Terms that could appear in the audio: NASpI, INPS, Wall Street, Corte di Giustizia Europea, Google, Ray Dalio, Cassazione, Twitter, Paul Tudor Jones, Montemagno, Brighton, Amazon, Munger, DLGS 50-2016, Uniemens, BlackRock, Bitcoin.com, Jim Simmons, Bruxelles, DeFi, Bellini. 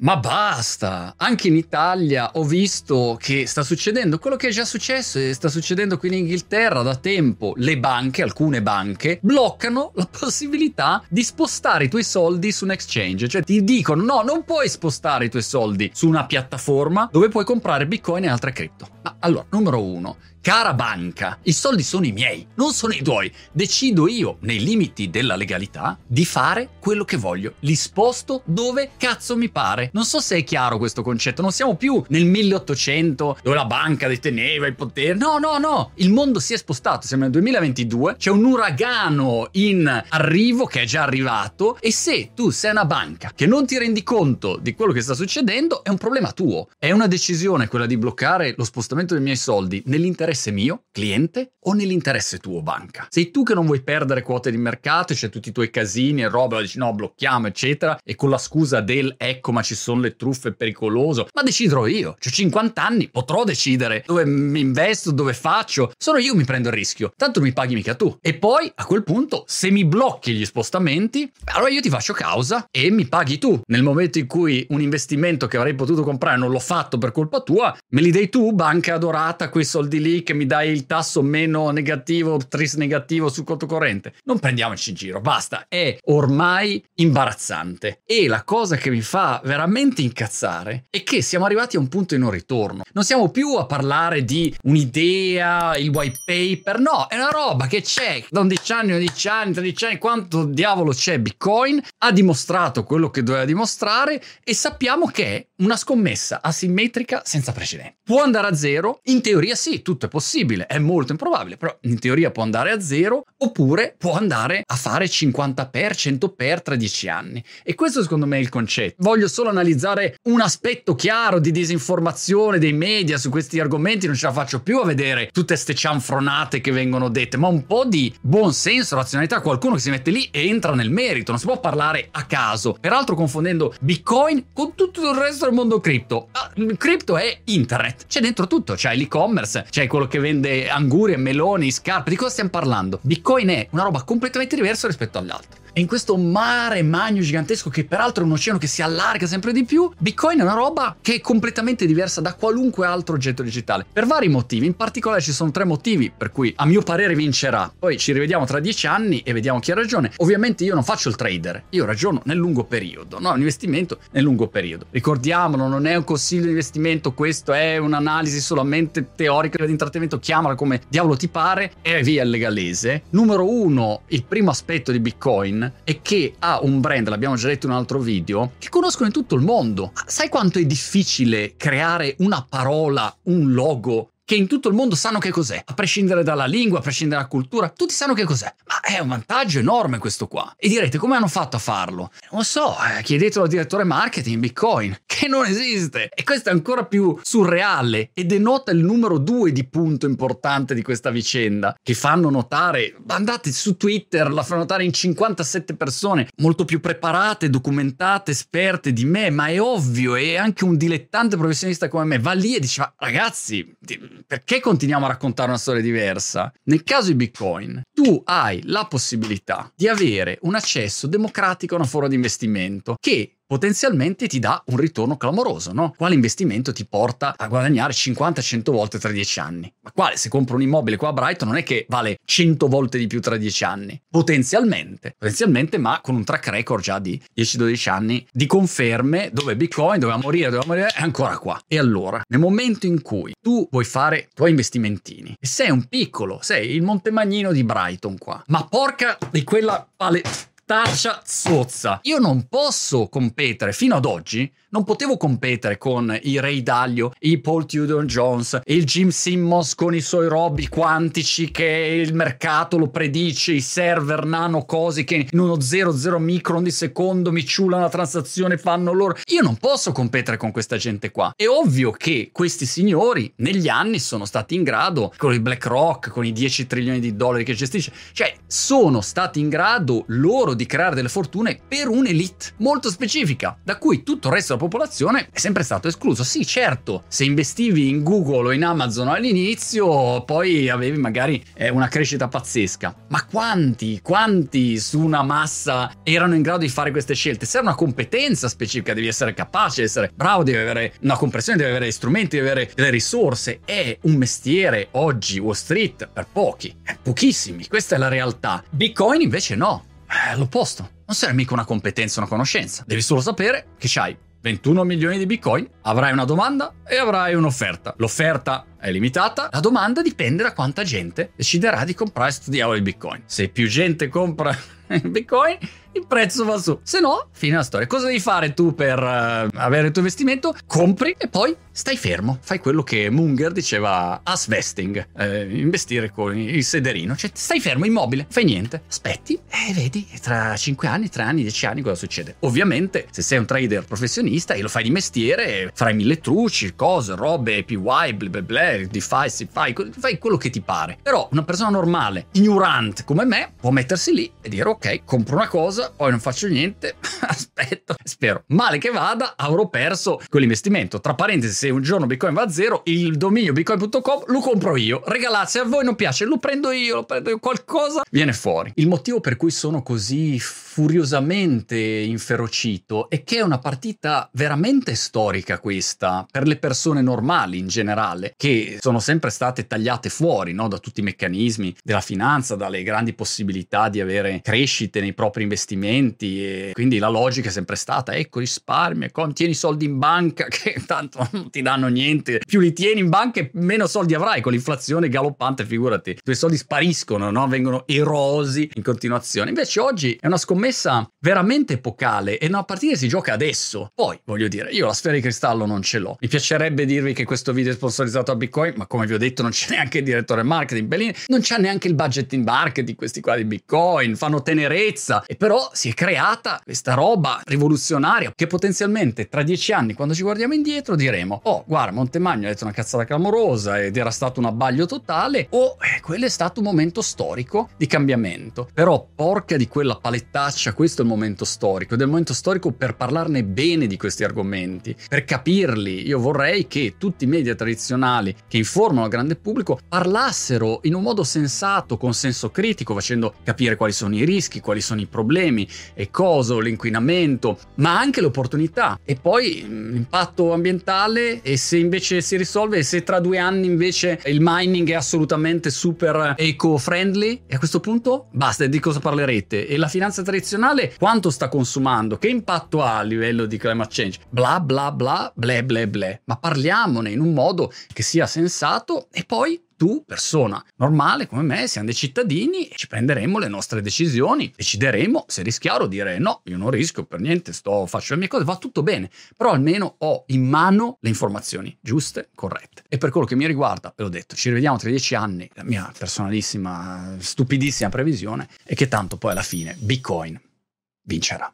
ma basta, anche in Italia ho visto che sta succedendo quello che è già successo e sta succedendo qui in Inghilterra da tempo. Le banche, alcune banche, bloccano la possibilità di spostare i tuoi soldi su un exchange, cioè ti dicono no, non puoi spostare i tuoi soldi su una piattaforma dove puoi comprare bitcoin e altre cripto. Ma allora, numero uno, cara banca, i soldi sono i miei, non sono i tuoi. Decido io, nei limiti della legalità, di fare quello che voglio. Li sposto dove cazzo mi pare. Non so se è chiaro questo concetto. Non siamo più nel 1800 dove la banca deteneva il potere. No, no, no. Il mondo si è spostato. Siamo nel 2022. C'è un uragano in arrivo che è già arrivato. E se tu sei una banca che non ti rendi conto di quello che sta succedendo, è un problema tuo. È una decisione quella di bloccare lo spostamento dei miei soldi nell'interesse mio, cliente, o nell'interesse tuo, banca. Sei tu che non vuoi perdere quote di mercato, c'è tutti i tuoi casini e roba, dici no, blocchiamo, eccetera, e con la scusa del ecco ma ci sono le truffe, è pericoloso, ma deciderò io. C'ho 50 anni, potrò decidere dove mi investo, dove faccio, sono io che mi prendo il rischio, tanto mi paghi mica tu. E poi, a quel punto, se mi blocchi gli spostamenti, allora io ti faccio causa e mi paghi tu. Nel momento in cui un investimento che avrei potuto comprare non l'ho fatto per colpa tua, me li dai tu, banca adorata, quei soldi lì che mi dai il tasso meno negativo, tris negativo sul conto corrente. Non prendiamoci in giro, basta. È ormai imbarazzante. E la cosa che mi fa veramente incazzare è che siamo arrivati a un punto di non ritorno. Non siamo più a parlare di un'idea, il white paper, no, è una roba che c'è da 11 anni, 12 anni, 13 anni, quanto diavolo c'è. Bitcoin ha dimostrato quello che doveva dimostrare e sappiamo che è una scommessa asimmetrica senza precedenti. Può andare a zero? In teoria sì, tutto è possibile, è molto improbabile, però in teoria può andare a zero, oppure può andare a fare 50 per, 100 per tra 10 anni. E questo secondo me è il concetto. Voglio solo analizzare un aspetto chiaro di disinformazione dei media su questi argomenti, non ce la faccio più a vedere tutte ste cianfronate che vengono dette, ma un po' di buon senso, razionalità, qualcuno che si mette lì e entra nel merito, non si può parlare a caso. Peraltro confondendo Bitcoin con tutto il resto del mondo cripto. Ah, cripto è internet, c'è dentro tutto, c'è l'e-commerce, c'è quello che vende angurie, meloni, scarpe. Di cosa stiamo parlando? Bitcoin è una roba completamente diversa rispetto all'altra. E in questo mare magno gigantesco, che peraltro è un oceano che si allarga sempre di più, Bitcoin è una roba che è completamente diversa da qualunque altro oggetto digitale, per vari motivi. In particolare ci sono 3 motivi per cui a mio parere vincerà. Poi ci rivediamo tra 10 anni e vediamo chi ha ragione. Ovviamente io non faccio il trader, io ragiono nel lungo periodo, no? Un investimento nel lungo periodo. Ricordiamolo, non è un consiglio di investimento, questo è un'analisi solamente teorica di intrattenimento, chiamala come diavolo ti pare, e via il legalese. Numero uno, il primo aspetto di Bitcoin è che ha un brand, l'abbiamo già detto in un altro video, che conoscono in tutto il mondo. Sai quanto è difficile creare una parola, un logo, che in tutto il mondo sanno che cos'è, a prescindere dalla lingua, a prescindere dalla cultura, tutti sanno che cos'è. Ma è un vantaggio enorme questo qua. E direte, come hanno fatto a farlo? Non so, chiedetelo al direttore marketing Bitcoin, che non esiste. E questo è ancora più surreale e denota il numero 2 di punto importante di questa vicenda, che fanno notare, andate su Twitter, la fanno notare in 57 persone, molto più preparate, documentate, esperte di me, ma è ovvio, e anche un dilettante professionista come me va lì e diceva, ragazzi, perché continuiamo a raccontare una storia diversa? Nel caso di Bitcoin, tu hai la possibilità di avere un accesso democratico a una forma di investimento che potenzialmente ti dà un ritorno clamoroso, no? Quale investimento ti porta a guadagnare 50-100 volte tra 10 anni? Ma quale? Se compro un immobile qua a Brighton non è che vale 100 volte di più tra 10 anni. Potenzialmente, ma con un track record già di 10-12 anni di conferme dove Bitcoin doveva morire, è ancora qua. E allora, nel momento in cui tu vuoi fare i tuoi investimentini, e sei un piccolo, sei il Montemagnino di Brighton qua, ma porca di quella vale... taccia sozza. Io non posso competere, fino ad oggi non potevo competere con i Ray Dalio, i Paul Tudor Jones, il Jim Simmons con i suoi robi quantici che il mercato lo predice, i server nano cosi che in uno 0,0 micron di secondo mi ciulano la transazione, fanno loro. Io non posso competere con questa gente qua. È ovvio che questi signori negli anni sono stati in grado, con il BlackRock, con i 10 trilioni di dollari che gestisce, cioè sono stati in grado loro solo di creare delle fortune per un'elite molto specifica, da cui tutto il resto della popolazione è sempre stato escluso. Sì, certo, se investivi in Google o in Amazon all'inizio, poi avevi magari una crescita pazzesca. Ma quanti su una massa erano in grado di fare queste scelte? Serve una competenza specifica, devi essere capace, essere bravo, devi avere una comprensione, devi avere gli strumenti, devi avere delle risorse. È un mestiere oggi Wall Street per pochi, pochissimi, questa è la realtà. Bitcoin invece no, è l'opposto. Non serve mica una competenza, una conoscenza. Devi solo sapere che c'hai 21 milioni di Bitcoin, avrai una domanda e avrai un'offerta. L'offerta è limitata, la domanda dipende da quanta gente deciderà di comprare sto diavolo di Bitcoin. Se più gente compra Bitcoin, il prezzo va su, se no fine la storia. Cosa devi fare tu per avere il tuo investimento? Compri e poi stai fermo, fai quello che Munger diceva as vesting, investire con il sederino, cioè stai fermo, immobile, fai niente, aspetti e vedi tra 5 anni, 3 anni, 10 anni cosa succede. Ovviamente se sei un trader professionista e lo fai di mestiere, farai mille trucci, cose, robe, PY, bla bla bla, DeFi, fai quello che ti pare. Però una persona normale, ignorante come me, può mettersi lì e dire ok, compro una cosa, poi non faccio niente, aspetto, spero male che vada avrò perso quell'investimento. Tra parentesi, se un giorno Bitcoin va a zero, il dominio Bitcoin.com lo compro io, regalate, se a voi non piace lo prendo io, qualcosa viene fuori. Il motivo per cui sono così furiosamente inferocito è che è una partita veramente storica questa per le persone normali in generale, che sono sempre state tagliate fuori, no? Da tutti i meccanismi della finanza, dalle grandi possibilità di avere crescite nei propri investimenti. E quindi la logica è sempre stata ecco risparmia, tieni i soldi in banca che tanto non ti danno niente, più li tieni in banca e meno soldi avrai, con l'inflazione galoppante figurati, i tuoi soldi spariscono, no? Vengono erosi in continuazione. Invece oggi è una scommessa veramente epocale, è una partita che si gioca adesso. Poi voglio dire, io la sfera di cristallo non ce l'ho, mi piacerebbe dirvi che questo video è sponsorizzato a Bitcoin, ma come vi ho detto non c'è neanche il direttore marketing Bellini, non c'è neanche il budget in marketing, questi qua di Bitcoin fanno tenerezza. E però si è creata questa roba rivoluzionaria che potenzialmente tra 10 anni, quando ci guardiamo indietro, diremo oh guarda, Montemagno ha detto una cazzata clamorosa ed era stato un abbaglio totale, o quello è stato un momento storico di cambiamento. Però porca di quella palettaccia, questo è il momento storico, ed è il momento storico per parlarne bene di questi argomenti, per capirli. Io vorrei che tutti i media tradizionali che informano il grande pubblico parlassero in un modo sensato, con senso critico, facendo capire quali sono i rischi, quali sono i problemi, e coso, l'inquinamento, ma anche l'opportunità e poi l'impatto ambientale, e se invece si risolve, e se tra 2 anni invece il mining è assolutamente super eco-friendly, e a questo punto basta, di cosa parlerete? E la finanza tradizionale quanto sta consumando? Che impatto ha a livello di climate change? Bla bla bla, ble ble ble, ma parliamone in un modo che sia sensato e poi tu, persona normale come me, siamo dei cittadini e ci prenderemo le nostre decisioni, decideremo se rischiare o dire no, io non rischio per niente, faccio le mie cose, va tutto bene, però almeno ho in mano le informazioni giuste, corrette. E per quello che mi riguarda, ve l'ho detto, ci rivediamo tra 10 anni, la mia personalissima, stupidissima previsione è che tanto poi alla fine Bitcoin vincerà.